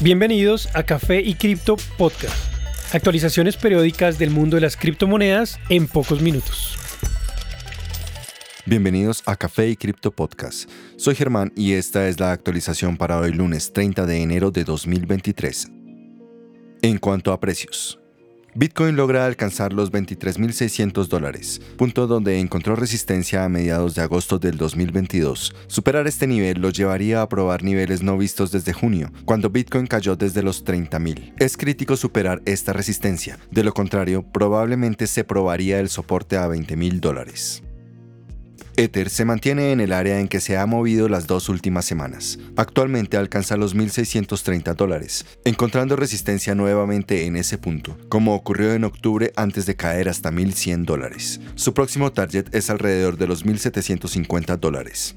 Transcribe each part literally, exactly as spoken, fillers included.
Bienvenidos a Café y Cripto Podcast. Actualizaciones periódicas del mundo de las criptomonedas en pocos minutos. Bienvenidos a Café y Cripto Podcast. Soy Germán y esta es la actualización para hoy lunes treinta de enero de dos mil veintitrés. En cuanto a precios, Bitcoin logra alcanzar los veintitrés mil seiscientos dólares, punto donde encontró resistencia a mediados de agosto del dos mil veintidós. Superar este nivel los llevaría a probar niveles no vistos desde junio, cuando Bitcoin cayó desde los treinta mil. Es crítico superar esta resistencia, de lo contrario, probablemente se probaría el soporte a veinte mil dólares. Ether se mantiene en el área en que se ha movido las dos últimas semanas. Actualmente alcanza los mil seiscientos treinta dólares, encontrando resistencia nuevamente en ese punto, como ocurrió en octubre antes de caer hasta mil cien dólares. Su próximo target es alrededor de los mil setecientos cincuenta dólares.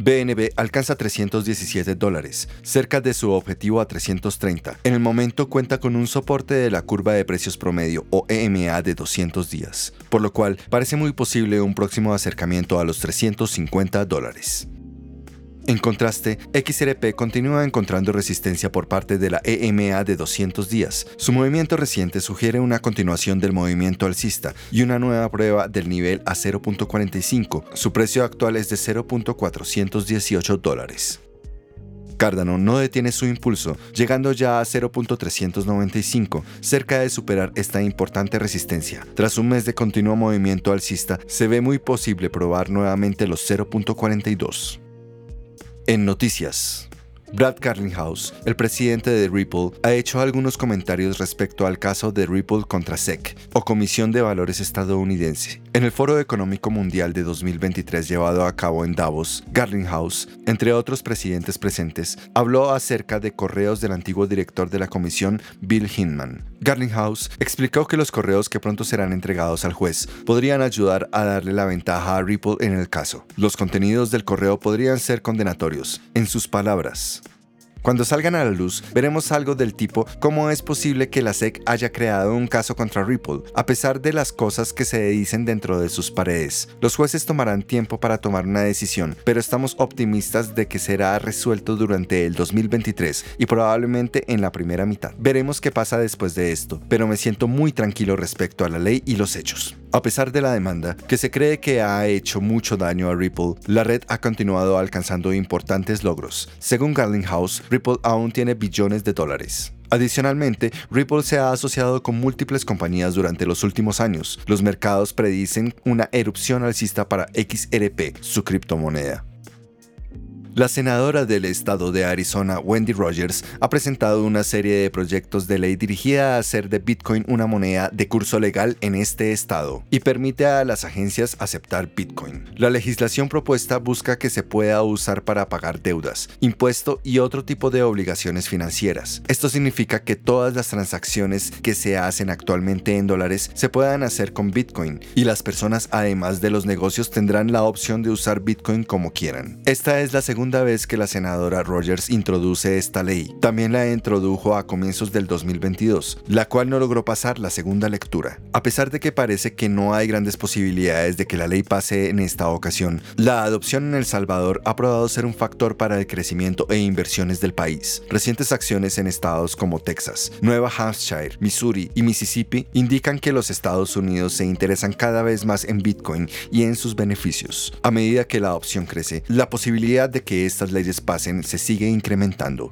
B N B alcanza trescientos diecisiete dólares, cerca de su objetivo a trescientos treinta. En el momento cuenta con un soporte de la curva de precios promedio o E M A de doscientos días, por lo cual parece muy posible un próximo acercamiento a los trescientos cincuenta dólares. En contraste, X R P continúa encontrando resistencia por parte de la E M A de doscientos días. Su movimiento reciente sugiere una continuación del movimiento alcista y una nueva prueba del nivel a cero punto cuarenta y cinco. Su precio actual es de cero punto cuatrocientos dieciocho dólares. Cardano no detiene su impulso, llegando ya a cero punto trescientos noventa y cinco, cerca de superar esta importante resistencia. Tras un mes de continuo movimiento alcista, se ve muy posible probar nuevamente los cero punto cuarenta y dos. En noticias, Brad Garlinghouse, el presidente de Ripple, ha hecho algunos comentarios respecto al caso de Ripple contra S E C, o Comisión de Valores Estadounidense. En el Foro Económico Mundial de dos mil veintitrés llevado a cabo en Davos, Garlinghouse, entre otros presidentes presentes, habló acerca de correos del antiguo director de la comisión, Bill Hinman. Garlinghouse explicó que los correos que pronto serán entregados al juez podrían ayudar a darle la ventaja a Ripple en el caso. Los contenidos del correo podrían ser condenatorios, en sus palabras. Cuando salgan a la luz, veremos algo del tipo cómo es posible que la S E C haya creado un caso contra Ripple, a pesar de las cosas que se dicen dentro de sus paredes. Los jueces tomarán tiempo para tomar una decisión, pero estamos optimistas de que será resuelto durante el dos mil veintitrés y probablemente en la primera mitad. Veremos qué pasa después de esto, pero me siento muy tranquilo respecto a la ley y los hechos. A pesar de la demanda, que se cree que ha hecho mucho daño a Ripple, la red ha continuado alcanzando importantes logros. Según Garlinghouse, Ripple aún tiene billones de dólares. Adicionalmente, Ripple se ha asociado con múltiples compañías durante los últimos años. Los mercados predicen una erupción alcista para X R P, su criptomoneda. La senadora del estado de Arizona, Wendy Rogers, ha presentado una serie de proyectos de ley dirigida a hacer de Bitcoin una moneda de curso legal en este estado y permite a las agencias aceptar Bitcoin. La legislación propuesta busca que se pueda usar para pagar deudas, impuestos y otro tipo de obligaciones financieras. Esto significa que todas las transacciones que se hacen actualmente en dólares se puedan hacer con Bitcoin y las personas, además de los negocios, tendrán la opción de usar Bitcoin como quieran. Esta es la segunda Segunda vez que la senadora Rogers introduce esta ley. También la introdujo a comienzos del dos mil veintidós, la cual no logró pasar la segunda lectura. A pesar de que parece que no hay grandes posibilidades de que la ley pase en esta ocasión, la adopción en El Salvador ha probado ser un factor para el crecimiento e inversiones del país. Recientes acciones en estados como Texas, Nueva Hampshire, Missouri y Mississippi indican que los Estados Unidos se interesan cada vez más en Bitcoin y en sus beneficios. A medida que la adopción crece, la posibilidad de que estas leyes pasen se sigue incrementando.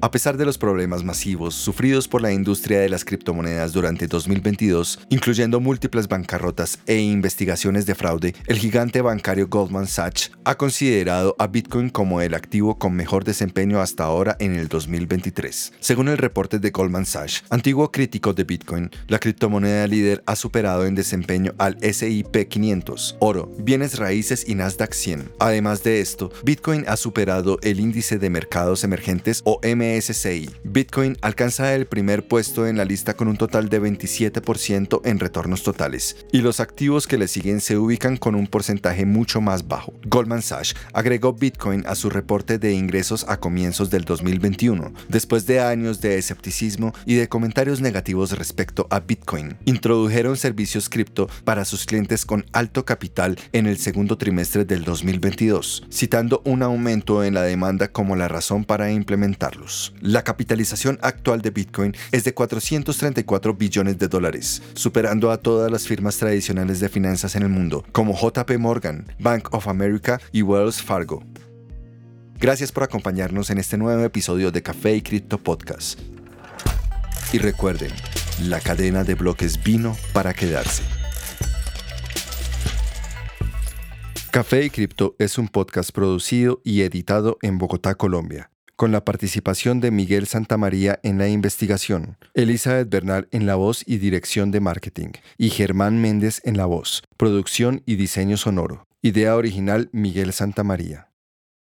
A pesar de los problemas masivos sufridos por la industria de las criptomonedas durante dos mil veintidós, incluyendo múltiples bancarrotas e investigaciones de fraude, el gigante bancario Goldman Sachs ha considerado a Bitcoin como el activo con mejor desempeño hasta ahora en el dos mil veintitrés. Según el reporte de Goldman Sachs, antiguo crítico de Bitcoin, la criptomoneda líder ha superado en desempeño al S and P quinientos, oro, bienes raíces y Nasdaq cien. Además de esto, Bitcoin ha superado el índice de mercados emergentes o M S C I M S C I. Bitcoin alcanza el primer puesto en la lista con un total de veintisiete por ciento en retornos totales, y los activos que le siguen se ubican con un porcentaje mucho más bajo. Goldman Sachs agregó Bitcoin a su reporte de ingresos a comienzos del dos mil veintiuno, después de años de escepticismo y de comentarios negativos respecto a Bitcoin. Introdujeron servicios cripto para sus clientes con alto capital en el segundo trimestre del dos mil veintidós, citando un aumento en la demanda como la razón para implementarlos. La capitalización actual de Bitcoin es de cuatrocientos treinta y cuatro billones de dólares, superando a todas las firmas tradicionales de finanzas en el mundo, como J P Morgan, Bank of America y Wells Fargo. Gracias por acompañarnos en este nuevo episodio de Café y Cripto Podcast. Y recuerden, la cadena de bloques vino para quedarse. Café y Cripto es un podcast producido y editado en Bogotá, Colombia, con la participación de Miguel Santamaría en la investigación, Elizabeth Bernal en la voz y dirección de marketing, y Germán Méndez en la voz, producción y diseño sonoro. Idea original Miguel Santamaría.